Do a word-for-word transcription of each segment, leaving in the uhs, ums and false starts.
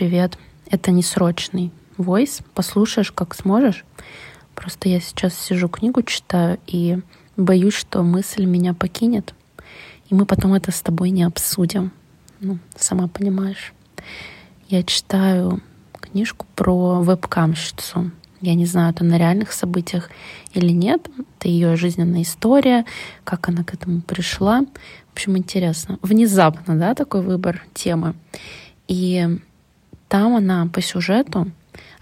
привет. Это несрочный войс. Послушаешь, как сможешь. Просто я сейчас сижу, книгу читаю, и боюсь, что мысль меня покинет. И мы потом это с тобой не обсудим. Ну, сама понимаешь. Я читаю книжку про вебкамщицу. Я не знаю, это на реальных событиях или нет. Это ее жизненная история, как она к этому пришла. В общем, интересно. Внезапно, да, такой выбор темы. И там она по сюжету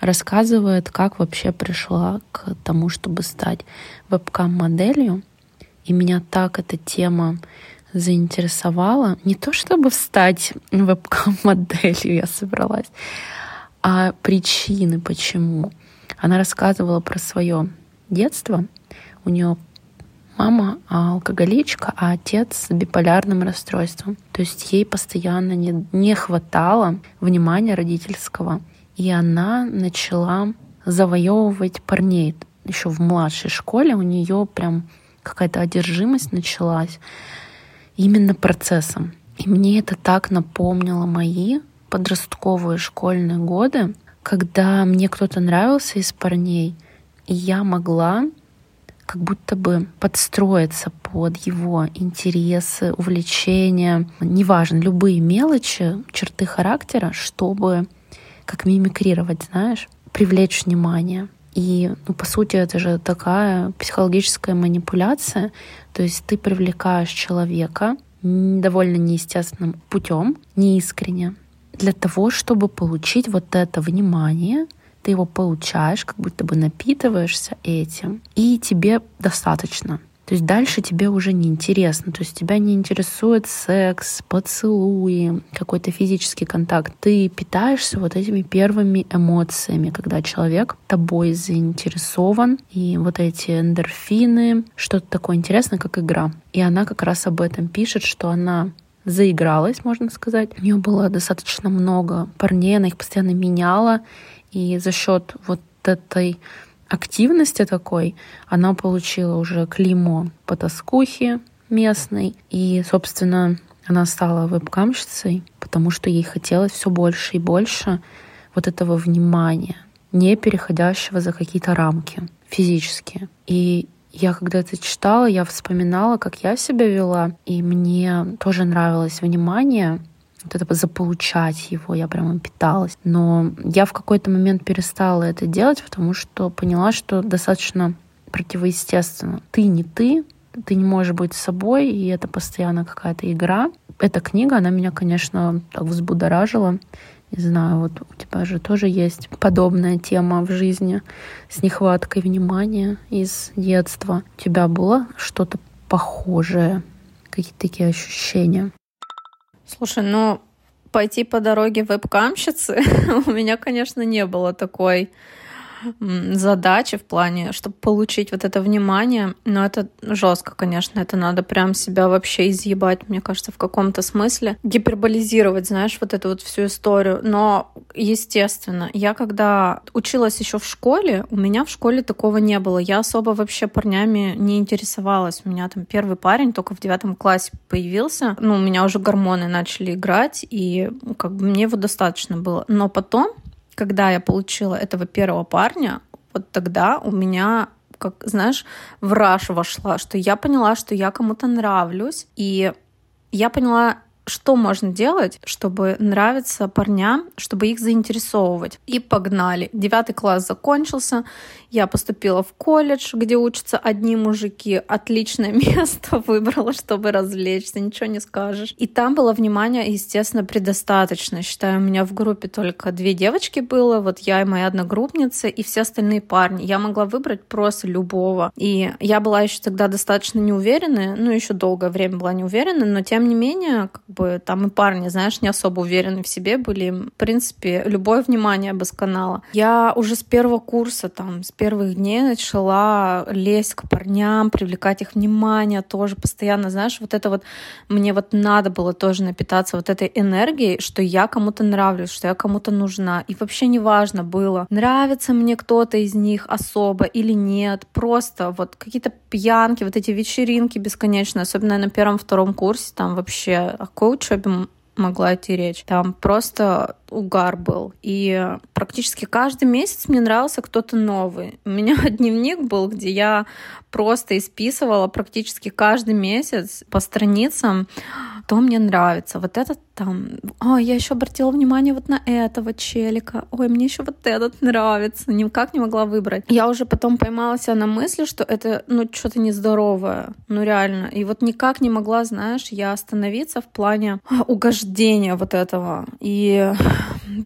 рассказывает, как вообще пришла к тому, чтобы стать вебкам-моделью. И меня так эта тема заинтересовала. Не то чтобы стать вебкам-моделью я собралась, а причины, почему. Она рассказывала про свое детство. У нее мама алкоголичка, а отец с биполярным расстройством. То есть ей постоянно не, не хватало внимания родительского. И она начала завоевывать парней. Еще в младшей школе у нее прям какая-то одержимость началась именно процессом. И мне это так напомнило мои подростковые школьные годы, когда мне кто-то нравился из парней, и я могла как будто бы подстроиться под его интересы, увлечения, неважно, любые мелочи, черты характера, чтобы как мимикрировать, знаешь, привлечь внимание. И, ну, по сути, это же такая психологическая манипуляция, то есть ты привлекаешь человека довольно неестественным путем, неискренне, для того, чтобы получить вот это внимание. Ты его получаешь, как будто бы напитываешься этим, и тебе достаточно. То есть дальше тебе уже неинтересно. То есть тебя не интересует секс, поцелуи, какой-то физический контакт. Ты питаешься вот этими первыми эмоциями, когда человек тобой заинтересован. И вот эти эндорфины, что-то такое интересное, как игра. И она как раз об этом пишет, что она заигралась, можно сказать. У нее было достаточно много парней, она их постоянно меняла, и за счет вот этой активности такой она получила уже клеймо потаскухи местной, и, собственно, она стала вебкамщицей, потому что ей хотелось все больше и больше вот этого внимания, не переходящего за какие-то рамки физические. И я когда это читала, я вспоминала, как я себя вела, и мне тоже нравилось внимание, вот это заполучать его, я прямо питалась. Но я в какой-то момент перестала это делать, потому что поняла, что достаточно противоестественно. Ты не ты, ты не можешь быть собой, и это постоянно какая-то игра. Эта книга, она меня, конечно, так взбудоражила. Не знаю, вот у тебя же тоже есть подобная тема в жизни с нехваткой внимания из детства. У тебя было что-то похожее, какие-то такие ощущения? Слушай, ну, пойти по дороге вебкамщицы у меня, конечно, не было такой задачи в плане, чтобы получить вот это внимание. Но это жестко, конечно. Это надо прям себя вообще изъебать, мне кажется, в каком-то смысле. Гиперболизировать, знаешь, вот эту вот всю историю. Но, естественно, я когда училась еще в школе, у меня в школе такого не было. Я особо вообще парнями не интересовалась. У меня там первый парень только в девятом классе появился. Ну, у меня уже гормоны начали играть, и как бы мне его достаточно было. Но потом, когда я получила этого первого парня, вот тогда у меня, как, знаешь, в раж вошла, что я поняла, что я кому-то нравлюсь, и я поняла, что можно делать, чтобы нравиться парням, чтобы их заинтересовывать. И погнали. Девятый класс закончился, я поступила в колледж, где учатся одни мужики. Отличное место выбрала, чтобы развлечься, ничего не скажешь. И там было внимание, естественно, предостаточно. Считаю, у меня в группе только две девочки было, вот я и моя одногруппница, и все остальные парни. Я могла выбрать просто любого. И я была еще тогда достаточно неуверенная, ну, еще долгое время была неуверенная, но тем не менее, как бы там и парни, знаешь, не особо уверены в себе были. В принципе, любое внимание обосканало. Я уже с первого курса, там, с первых дней начала лезть к парням, привлекать их внимание тоже постоянно, знаешь, вот это вот мне вот надо было тоже напитаться вот этой энергией, что я кому-то нравлюсь, что я кому-то нужна. И вообще неважно было, нравится мне кто-то из них особо или нет, просто вот какие-то пьянки, вот эти вечеринки бесконечные, особенно на первом-втором курсе, там вообще о какой учебе могла идти речь. Там просто угар был. И практически каждый месяц мне нравился кто-то новый. У меня дневник был, где я просто исписывала практически каждый месяц по страницам, кто мне нравится. Вот этот там... Ой, я еще обратила внимание вот на этого челика. Ой, мне еще вот этот нравится. Никак не могла выбрать. Я уже потом поймала себя на мысли, что это, ну, что-то нездоровое. Ну, реально. И вот никак не могла, знаешь, я остановиться в плане угождения вот этого. И...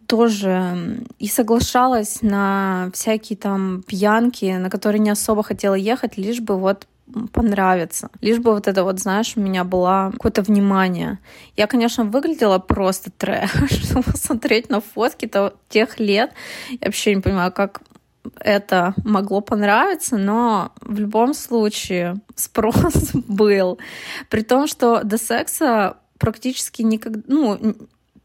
тоже и соглашалась на всякие там пьянки, на которые не особо хотела ехать, лишь бы вот понравиться. Лишь бы вот это вот, знаешь, у меня было какое-то внимание. Я, конечно, выглядела просто трэш. Смотреть на фотки тех лет, я вообще не понимаю, как это могло понравиться, но в любом случае спрос был. При том, что до секса практически никогда... Ну,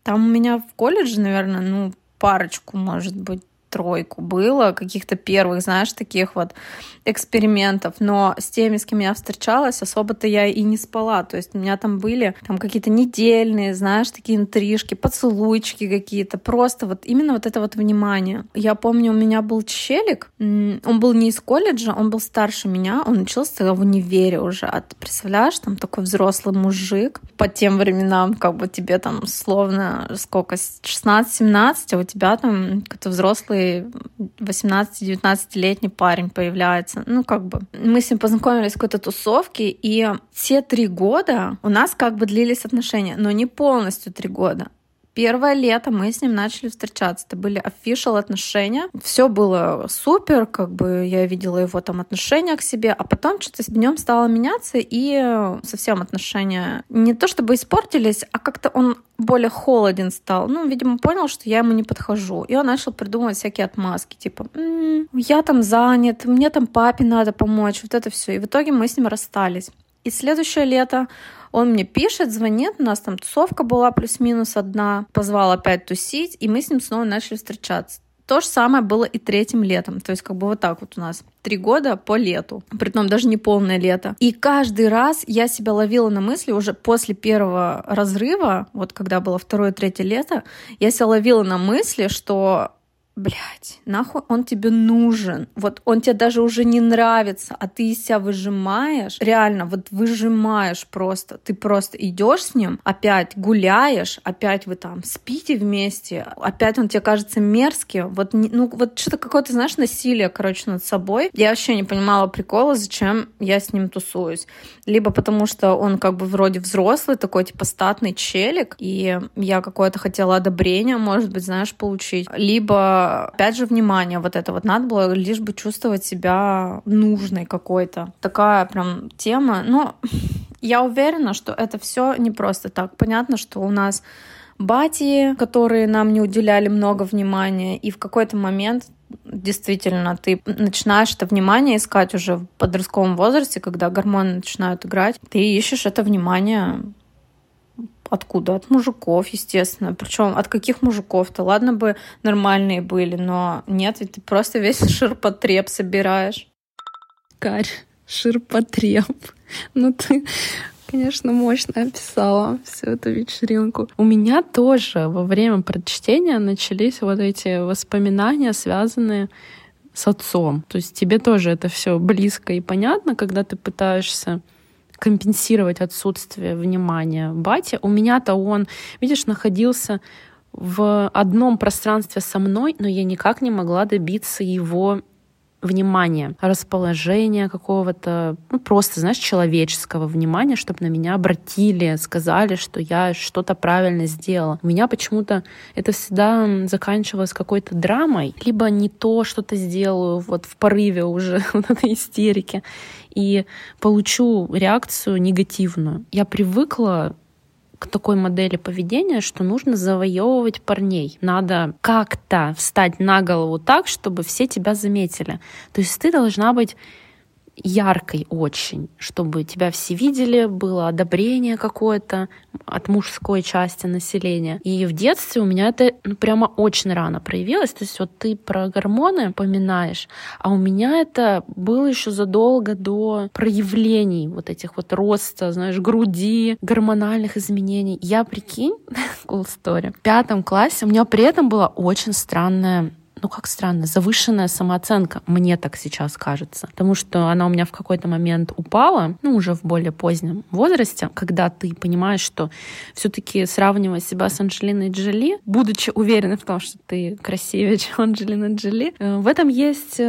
там у меня в колледже, наверное, ну, парочку, может быть, тройку было, каких-то первых, знаешь, таких вот экспериментов. Но с теми, с кем я встречалась, особо-то я и не спала. То есть у меня там были там какие-то недельные, знаешь, такие интрижки, поцелуйчики какие-то. Просто вот именно вот это вот внимание. Я помню, у меня был челик. Он был не из колледжа, он был старше меня. Он учился в универе уже. А ты представляешь, там такой взрослый мужик. По тем временам как бы тебе там словно сколько, шестнадцать-семнадцать, а у тебя там какой-то взрослый восемнадцати-девятнадцатилетний парень появляется. Ну, как бы. Мы с ним познакомились в какой-то тусовке, и все три года у нас как бы длились отношения, но не полностью три года. Первое лето мы с ним начали встречаться. Это были офишиал отношения. Все было супер, как бы я видела его там отношения к себе, а потом что-то с ним стало меняться, и совсем отношения не то чтобы испортились, а как-то он более холоден стал. Ну, видимо, понял, что я ему не подхожу. И он начал придумывать всякие отмазки, типа м-м, «я там занят, мне там папе надо помочь», вот это все. И в итоге мы с ним расстались. И следующее лето он мне пишет, звонит, у нас там тусовка была плюс-минус одна, позвал опять тусить, и мы с ним снова начали встречаться. То же самое было и третьим летом, то есть как бы вот так вот у нас три года по лету, притом даже не полное лето. И каждый раз я себя ловила на мысли уже после первого разрыва, вот когда было второе, третье лето, я себя ловила на мысли, что... блять, нахуй он тебе нужен. Вот он тебе даже уже не нравится, а ты из себя выжимаешь. Реально, вот выжимаешь просто. Ты просто идешь с ним, опять гуляешь, опять вы там спите вместе, опять он тебе кажется мерзким. Вот, ну, вот что-то какое-то, знаешь, насилие, короче, над собой. Я вообще не понимала прикола, зачем я с ним тусуюсь. Либо потому, что он как бы вроде взрослый, такой типа статный челик, и я какое-то хотела одобрение, может быть, знаешь, получить. Либо опять же, внимание, вот это вот надо было лишь бы чувствовать себя нужной какой-то. Такая прям тема. Но я уверена, что это все не просто так. Понятно, что у нас бати, которые нам не уделяли много внимания, и в какой-то момент действительно ты начинаешь это внимание искать уже в подростковом возрасте, когда гормоны начинают играть. Ты ищешь это внимание... Откуда? От мужиков, естественно. Причем от каких мужиков-то? Ладно бы нормальные были, но нет, ведь ты просто весь ширпотреб собираешь. Карь, ширпотреб. Ну ты, конечно, мощно описала всю эту вечеринку. У меня тоже во время прочтения начались вот эти воспоминания, связанные с отцом. То есть тебе тоже это все близко и понятно, когда ты пытаешься компенсировать отсутствие внимания бате. У меня-то он, видишь, находился в одном пространстве со мной, но я никак не могла добиться его внимания, расположения какого-то, ну, просто, знаешь, человеческого внимания, чтобы на меня обратили, сказали, что я что-то правильно сделала. У меня почему-то это всегда заканчивалось какой-то драмой, либо не то что-то сделаю вот в порыве уже вот этой истерики и получу реакцию негативную. Я привыкла к такой модели поведения, что нужно завоевывать парней. Надо как-то встать на голову так, чтобы все тебя заметили. То есть ты должна быть яркой очень, чтобы тебя все видели, было одобрение какое-то от мужской части населения. И в детстве у меня это ну, прямо очень рано проявилось. То есть вот ты про гормоны поминаешь, а у меня это было еще задолго до проявлений вот этих вот роста, знаешь, груди, гормональных изменений. Я, прикинь, cool story, в пятом классе у меня при этом была очень странная ну как странно, завышенная самооценка, мне так сейчас кажется. Потому что она у меня в какой-то момент упала, ну уже в более позднем возрасте, когда ты понимаешь, что все-таки сравнивая себя с Анджелиной Джоли, будучи уверенной в том, что ты красивее, чем Анджелина Джоли, в этом есть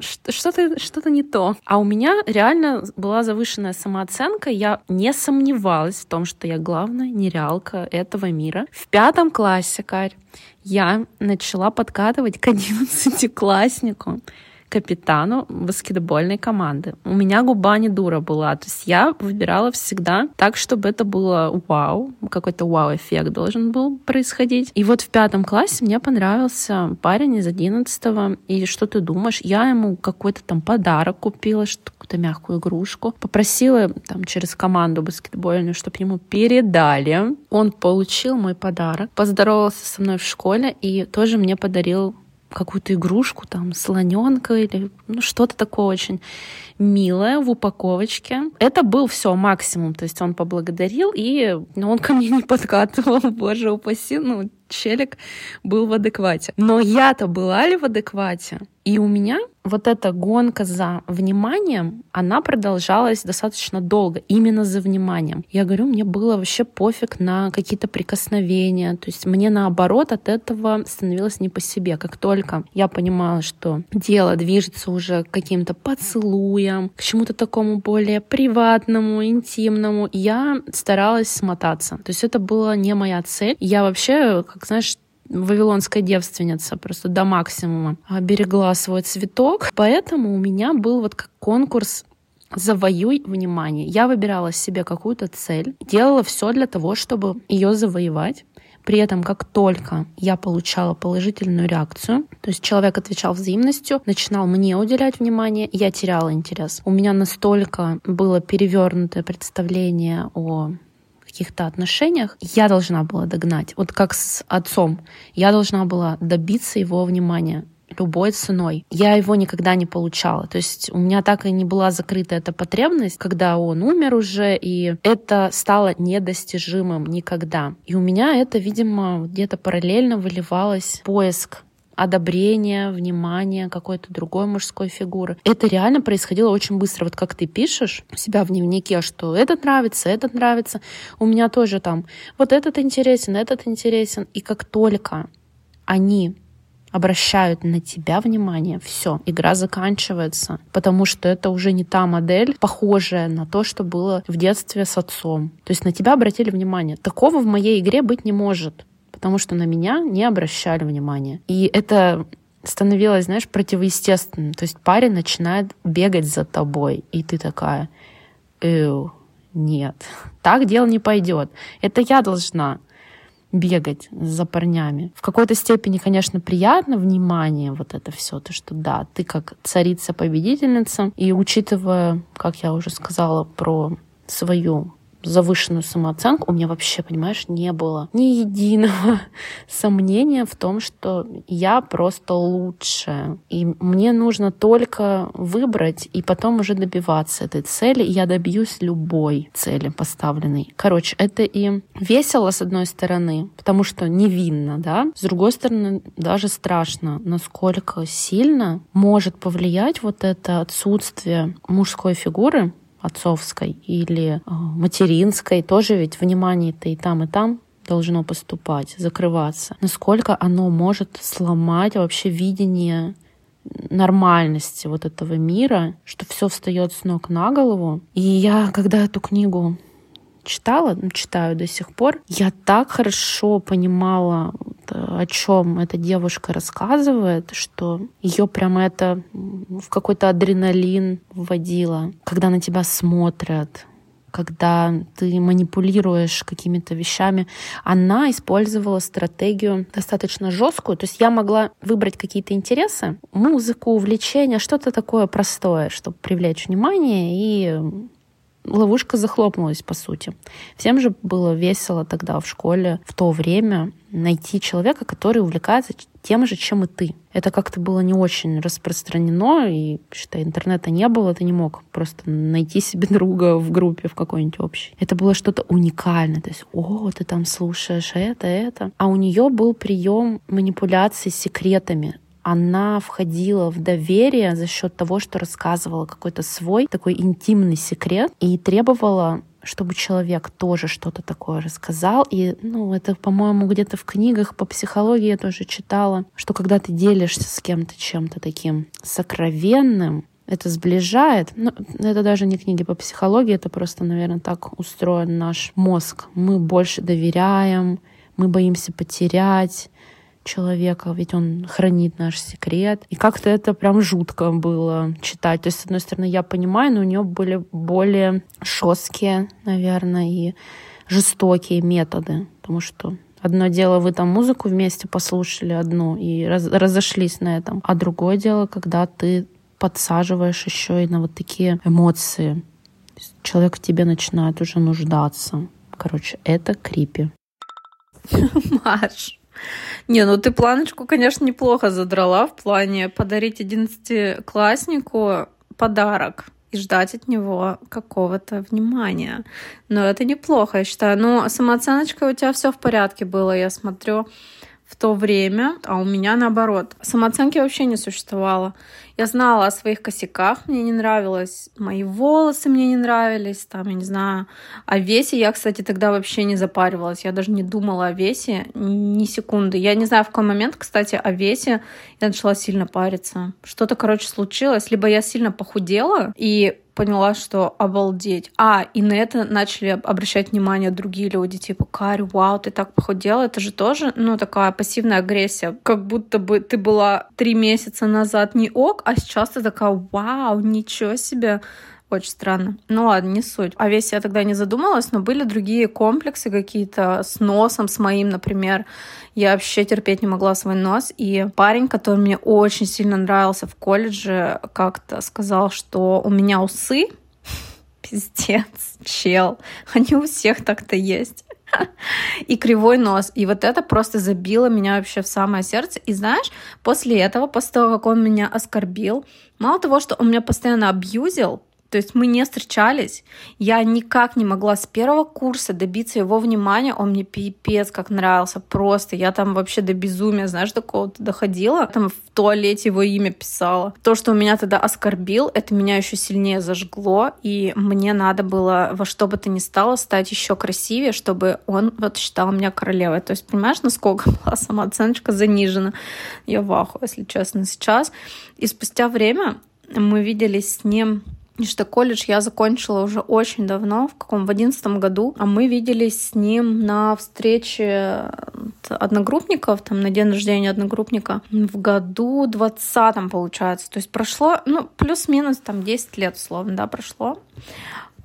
что-то, что-то не то. А у меня реально была завышенная самооценка. Я не сомневалась в том, что я главная нереалка этого мира. В пятом классе, Карь, я начала подкатывать к одиннадцатикласснику, капитану баскетбольной команды. У меня губа не дура была. То есть я выбирала всегда так, чтобы это было вау. Какой-то вау-эффект должен был происходить. И вот в пятом классе мне понравился парень из одиннадцатого. И что ты думаешь? Я ему какой-то там подарок купила, какую-то мягкую игрушку. Попросила там через команду баскетбольную, чтобы ему передали. Он получил мой подарок. Поздоровался со мной в школе и тоже мне подарил какую-то игрушку, там, слоненка или ну, что-то такое очень милое в упаковочке. Это был все максимум, то есть он поблагодарил, и ну, он ко мне не подкатывал, боже упаси, ну, челик был в адеквате. Но я-то была ли в адеквате? И у меня вот эта гонка за вниманием, она продолжалась достаточно долго, именно за вниманием. Я говорю, мне было вообще пофиг на какие-то прикосновения, то есть мне наоборот от этого становилось не по себе. Как только я понимала, что дело движется уже к каким-то поцелуям, к чему-то такому более приватному, интимному, я старалась смотаться. То есть это была не моя цель. Я вообще, как знаешь, вавилонская девственница, просто до максимума берегла свой цветок. Поэтому у меня был вот как конкурс «Завоюй внимание». Я выбирала себе какую-то цель, делала все для того, чтобы ее завоевать. При этом, как только я получала положительную реакцию, то есть человек отвечал взаимностью, начинал мне уделять внимание, я теряла интерес. У меня настолько было перевернутое представление о каких-то отношениях, я должна была догнать. Вот как с отцом. Я должна была добиться его внимания любой ценой. Я его никогда не получала. То есть у меня так и не была закрыта эта потребность, когда он умер уже, и это стало недостижимым никогда. И у меня это, видимо, где-то параллельно выливалось поиск одобрение, внимание какой-то другой мужской фигуры. Это реально происходило очень быстро. Вот как ты пишешь у себя в дневнике, что этот нравится, этот нравится. У меня тоже там вот этот интересен, этот интересен. И как только они обращают на тебя внимание, все, игра заканчивается, потому что это уже не та модель, похожая на то, что было в детстве с отцом. То есть на тебя обратили внимание. Такого в моей игре быть не может, потому что на меня не обращали внимания. И это становилось, знаешь, противоестественным. То есть парень начинает бегать за тобой, и ты такая, эу, нет, так дело не пойдет. Это я должна бегать за парнями. В какой-то степени, конечно, приятно внимание вот это все, то что да, ты как царица-победительница, и учитывая, как я уже сказала, про свою завышенную самооценку, у меня вообще, понимаешь, не было ни единого сомнения в том, что я просто лучшая. И мне нужно только выбрать и потом уже добиваться этой цели. И я добьюсь любой цели поставленной. Короче, это и весело, с одной стороны, потому что невинно, да? С другой стороны, даже страшно, насколько сильно может повлиять вот это отсутствие мужской фигуры, отцовской или материнской, тоже ведь внимание-то и там, и там должно поступать, закрываться. Насколько оно может сломать вообще видение нормальности вот этого мира, что все встает с ног на голову. И я, когда эту книгу читала, читаю до сих пор, я так хорошо понимала, о чем эта девушка рассказывает, что ее прямо это в какой-то адреналин вводило, когда на тебя смотрят, когда ты манипулируешь какими-то вещами, она использовала стратегию достаточно жесткую. То есть я могла выбрать какие-то интересы, музыку, увлечения, что-то такое простое, чтобы привлечь внимание, и ловушка захлопнулась, по сути. Всем же было весело тогда в школе, в то время, найти человека, который увлекается тем же, чем и ты. Это как-то было не очень распространено, и, считай, интернета не было, ты не мог просто найти себе друга в группе в какой-нибудь общей. Это было что-то уникальное, то есть, о, ты там слушаешь это, это. А у нее был прием манипуляции секретами. Она входила в доверие за счет того, что рассказывала какой-то свой такой интимный секрет и требовала, чтобы человек тоже что-то такое рассказал. И, ну, это, по-моему, где-то в книгах по психологии я тоже читала, что когда ты делишься с кем-то чем-то таким сокровенным, это сближает. Ну, это даже не книги по психологии, это просто, наверное, так устроен наш мозг. Мы больше доверяем, мы боимся потерять человека, ведь он хранит наш секрет. И как-то это прям жутко было читать. То есть, с одной стороны, я понимаю, но у нее были более жесткие, наверное, и жестокие методы. Потому что одно дело, вы там музыку вместе послушали одну и раз- разошлись на этом. А другое дело, когда ты подсаживаешь еще и на вот такие эмоции. Человек в тебе начинает уже нуждаться. Короче, это крипи. Маш, не, ну ты планочку, конечно, неплохо задрала в плане подарить одиннадцатикласснику подарок и ждать от него какого-то внимания. Но это неплохо, я считаю. Но самооценочкой у тебя все в порядке было, я смотрю, в то время, а у меня наоборот. Самооценки вообще не существовало. Я знала о своих косяках, мне не нравилось, мои волосы мне не нравились, там, я не знаю, о весе. Я, кстати, тогда вообще не запаривалась, я даже не думала о весе ни секунды. Я не знаю, в какой момент, кстати, о весе я начала сильно париться. Что-то, короче, случилось. Либо я сильно похудела и поняла, что обалдеть. А, и на это начали обращать внимание другие люди, типа, Кари, вау, ты так похудела, это же тоже, ну, такая пассивная агрессия, как будто бы ты была три месяца назад не ок, а сейчас ты такая, вау, ничего себе. Очень странно. Ну ладно, не суть. О весе я тогда не задумалась, но были другие комплексы какие-то с носом, с моим, например. Я вообще терпеть не могла свой нос. И парень, который мне очень сильно нравился в колледже, как-то сказал, что у меня усы. Пиздец, чел. Они у всех так-то есть. И кривой нос. И вот это просто забило меня вообще в самое сердце. И знаешь, после этого, после того, как он меня оскорбил, мало того, что он меня постоянно абьюзил, то есть мы не встречались, я никак не могла с первого курса добиться его внимания, он мне пипец как нравился, просто я там вообще до безумия, знаешь, до кого-то доходила, там в туалете его имя писала. То, что меня тогда оскорбил, это меня еще сильнее зажгло, и мне надо было во что бы то ни стало стать еще красивее, чтобы он вот считал меня королевой. То есть понимаешь, насколько была самооценочка занижена? Я в ахуе, если честно, сейчас. И спустя время мы виделись с ним. И что колледж я закончила уже очень давно, в каком, в одиннадцатом году, а мы виделись с ним на встрече одногруппников, там, на день рождения одногруппника, в году двадцатом, получается, то есть прошло, ну, плюс-минус, там, десять лет, условно, да, прошло,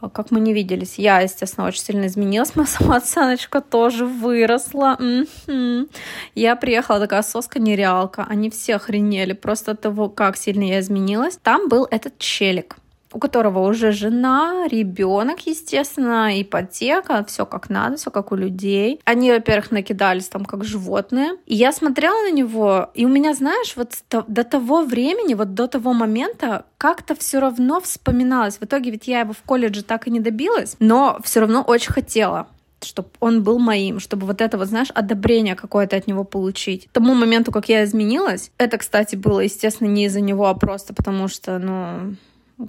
как мы не виделись. Я, естественно, очень сильно изменилась, моя самооценочка тоже выросла. М-м-м. Я приехала такая соска-нереалка, они все охренели просто от того, как сильно я изменилась. Там был этот челик, у которого уже жена, ребенок, естественно, ипотека, все как надо, все как у людей. Они, во-первых, накидались там как животные. И я смотрела на него, и у меня, знаешь, вот до того времени, вот до того момента как-то все равно вспоминалось. В итоге ведь я его в колледже так и не добилась, но все равно очень хотела, чтобы он был моим, чтобы вот это вот, знаешь, одобрение какое-то от него получить. К тому моменту, как я изменилась, это, кстати, было, естественно, не из-за него, а просто потому что, ну,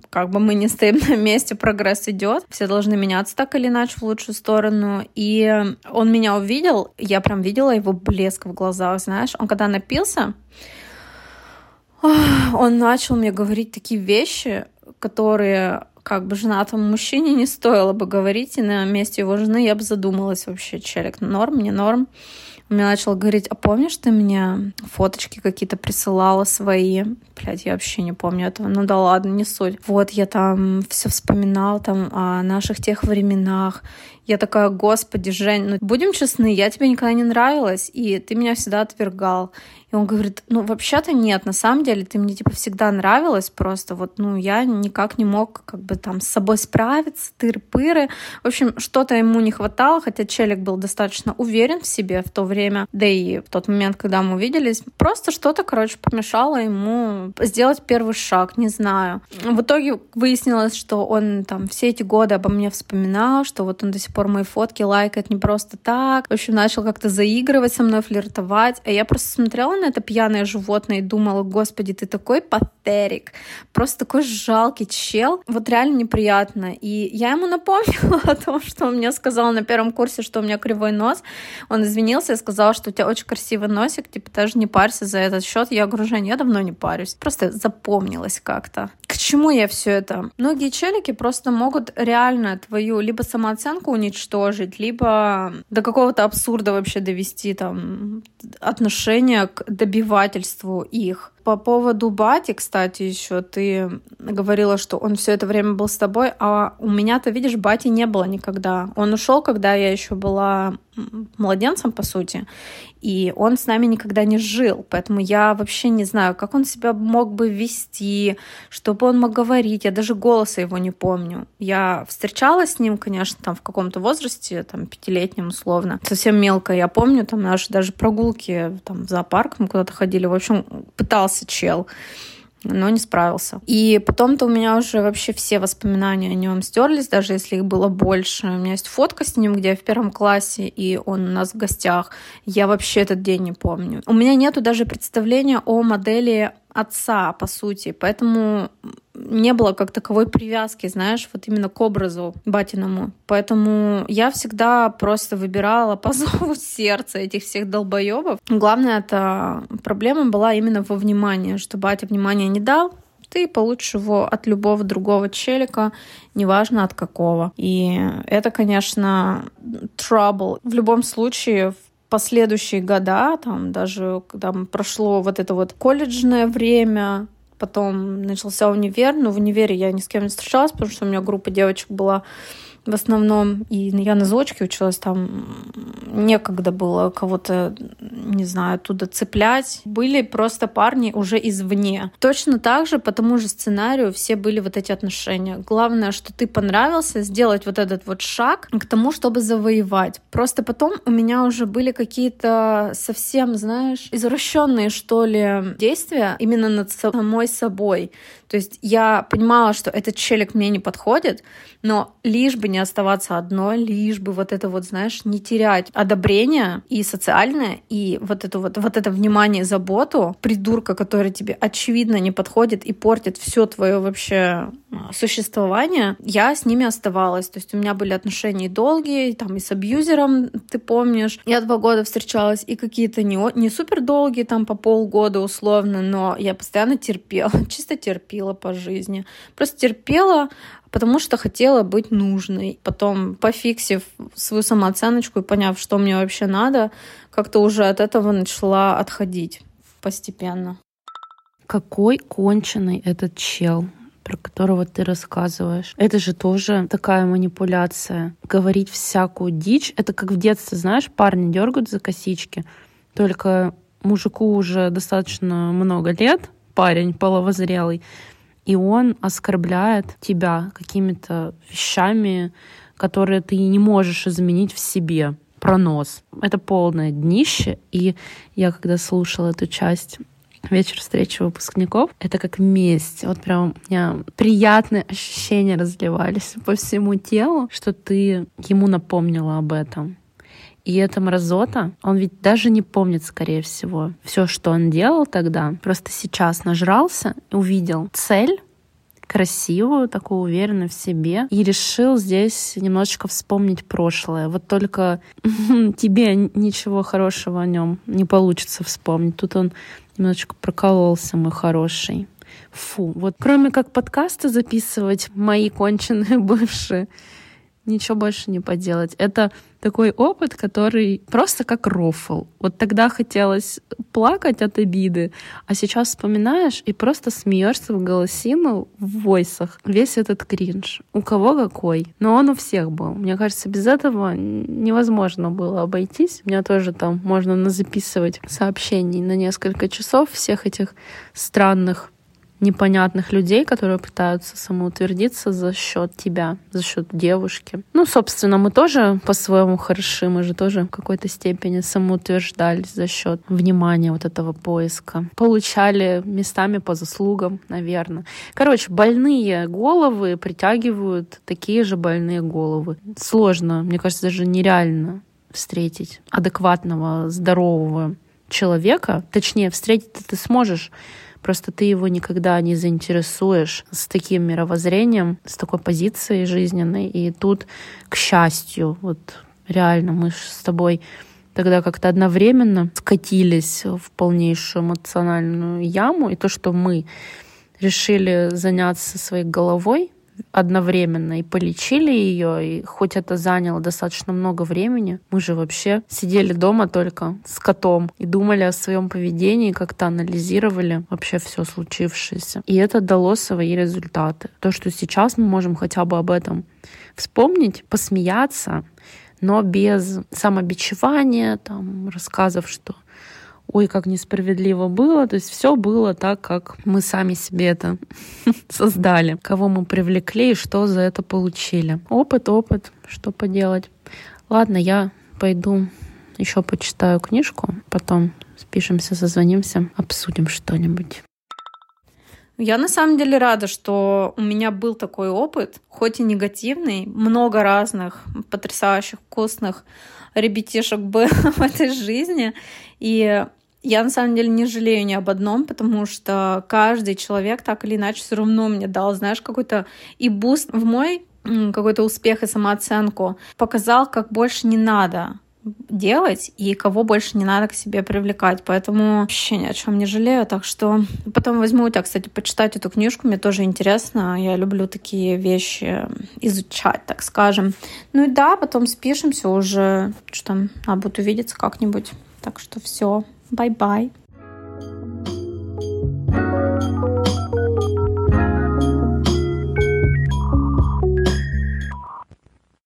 как бы мы не стоим на месте, прогресс идет, все должны меняться так или иначе в лучшую сторону. И он меня увидел, я прям видела его блеск в глазах, знаешь. Он когда напился, он начал мне говорить такие вещи, которые как бы женатому мужчине не стоило бы говорить, и на месте его жены я бы задумалась вообще, челик, норм, не норм. мне начал говорить, а помнишь, ты мне фоточки какие-то присылала свои? Блядь, я вообще не помню этого. Ну да ладно, не суть. Вот, я там все вспоминала там о наших тех временах. Я такая, господи, Жень, ну будем честны, я тебе никогда не нравилась, и ты меня всегда отвергал. И он говорит, ну вообще-то нет, на самом деле ты мне типа всегда нравилась, просто вот, ну я никак не мог как бы там с собой справиться, тыры-пыры. В общем, что-то ему не хватало, хотя челик был достаточно уверен в себе в то время, да и в тот момент, когда мы увиделись, просто что-то, короче, помешало ему сделать первый шаг, не знаю. В итоге выяснилось, что он там все эти годы обо мне вспоминал, что вот он до сих пор мои фотки лайкает не просто так. В общем, начал как-то заигрывать со мной, флиртовать, а я просто смотрела на это пьяное животное и думала, господи, ты такой патерик, просто такой жалкий чел, вот реально неприятно. И я ему напомнила о том, что он мне сказал на первом курсе, что у меня кривой нос. Он извинился и сказал, что у тебя очень красивый носик, типа даже не парься за этот счет. Я говорю, Жень, я давно не парюсь, просто запомнилось как-то. К чему я все это? Многие челики просто могут реально твою либо самооценку уничтожить, либо до какого-то абсурда вообще довести там отношение к добивательству их. По поводу Бати, кстати, еще ты говорила, что он все это время был с тобой, а у меня-то, видишь, Бати не было никогда. Он ушел, когда я еще была младенцем, по сути, и он с нами никогда не жил, поэтому я вообще не знаю, как он себя мог бы вести, что бы он мог говорить, я даже голоса его не помню. Я встречалась с ним, конечно, там в каком-то возрасте, там пятилетнем условно, совсем мелко, я помню, там наши даже прогулки там, в зоопарк мы куда-то ходили, в общем, пытался чел, но не справился. И потом-то у меня уже вообще все воспоминания о нем стерлись, даже если их было больше. У меня есть фотка с ним, где я в первом классе, и он у нас в гостях. Я вообще этот день не помню. У меня нету даже представления о модели отца, по сути, поэтому не было как таковой привязки, знаешь, вот именно к образу батиному. Поэтому я всегда просто выбирала по зову сердца этих всех долбоёбов. Главное, эта проблема была именно во внимании, что батя внимания не дал, ты получишь его от любого другого челика, неважно от какого. И это, конечно, trouble. В любом случае, в последующие года, там даже когда прошло вот это вот колледжное время, потом начался универ, но в универе я ни с кем не встречалась, потому что у меня группа девочек была в основном, и я на заочке училась, там некогда было кого-то, не знаю, оттуда цеплять. Были просто парни уже извне. Точно так же, по тому же сценарию, все были вот эти отношения. Главное, что ты понравился, сделать вот этот вот шаг к тому, чтобы завоевать. Просто потом у меня уже были какие-то совсем, знаешь, извращенные, что ли, действия именно над самой собой. То есть я понимала, что этот челик мне не подходит, но лишь бы не оставаться одной, лишь бы вот это вот, знаешь, не терять одобрение и социальное, и вот это вот, вот это внимание и заботу придурка, который тебе очевидно не подходит и портит все твое вообще существование, я с ними оставалась. То есть у меня были отношения долгие, там и с абьюзером, ты помнишь, я два года встречалась, и какие-то не, не супер долгие, там по полгода условно, но я постоянно терпела, чисто терпела по жизни. Просто терпела, потому что хотела быть нужной. Потом, пофиксив свою самооценочку и поняв, что мне вообще надо, как-то уже от этого начала отходить постепенно. Какой конченый этот чел, про которого ты рассказываешь. Это же тоже такая манипуляция. Говорить всякую дичь. Это как в детстве, знаешь, парни дергают за косички. Только мужику уже достаточно много лет, парень половозрелый, и он оскорбляет тебя какими-то вещами, которые ты не можешь изменить в себе. Про нос. Это полное днище. И я, когда слушала эту часть «Вечер встречи выпускников», это как месть. Вот прям у меня приятные ощущения разливались по всему телу, что ты ему напомнила об этом. И эта мразота, он ведь даже не помнит, скорее всего, все, что он делал тогда. Просто сейчас нажрался, увидел цель, красивую, такую уверенную в себе, и решил здесь немножечко вспомнить прошлое. Вот только тебе ничего хорошего о нем не получится вспомнить. Тут он немножечко прокололся, мой хороший. Фу. Вот кроме как подкасты записывать, мои конченые бывшие, ничего больше не поделать. Это такой опыт, который просто как рофл. Вот тогда хотелось плакать от обиды, а сейчас вспоминаешь и просто смеешься в голосину, в войсах. Весь этот кринж. У кого какой. Но он у всех был. Мне кажется, без этого невозможно было обойтись. У меня тоже там можно назаписывать сообщений на несколько часов всех этих странных непонятных людей, которые пытаются самоутвердиться за счет тебя, за счет девушки. Ну, собственно, мы тоже по-своему хороши, мы же тоже в какой-то степени самоутверждались за счет внимания вот этого поиска. Получали местами по заслугам, наверное. Короче, больные головы притягивают такие же больные головы. Сложно, мне кажется, даже нереально встретить адекватного, здорового человека. Точнее, встретить-то ты сможешь, просто ты его никогда не заинтересуешь с таким мировоззрением, с такой позицией жизненной. И тут, к счастью, вот реально мы с тобой тогда как-то одновременно скатились в полнейшую эмоциональную яму. И то, что мы решили заняться своей головой одновременно и полечили ее, и хоть это заняло достаточно много времени, мы же вообще сидели дома только с котом и думали о своем поведении, как-то анализировали вообще все случившееся. И это дало свои результаты. То, что сейчас мы можем хотя бы об этом вспомнить, посмеяться, но без самобичевания, там, рассказов, что ой, как несправедливо было. То есть все было так, как мы сами себе это создали. Кого мы привлекли и что за это получили. Опыт, опыт, что поделать. Ладно, я пойду еще почитаю книжку, потом спишемся, созвонимся, обсудим что-нибудь. Я на самом деле рада, что у меня был такой опыт, хоть и негативный, много разных потрясающих, вкусных ребятишек было в этой жизни, и я на самом деле не жалею ни об одном, потому что каждый человек так или иначе все равно мне дал, знаешь, какой-то и буст в мой какой-то успех и самооценку, показал, как больше не надо делать и кого больше не надо к себе привлекать. Поэтому вообще ни о чем не жалею. Так что потом возьму у тебя, кстати, почитать эту книжку. Мне тоже интересно. Я люблю такие вещи изучать, так скажем. Ну и да, потом спишемся уже. Что там, надо будет увидеться как-нибудь. Так что все. Бай-бай.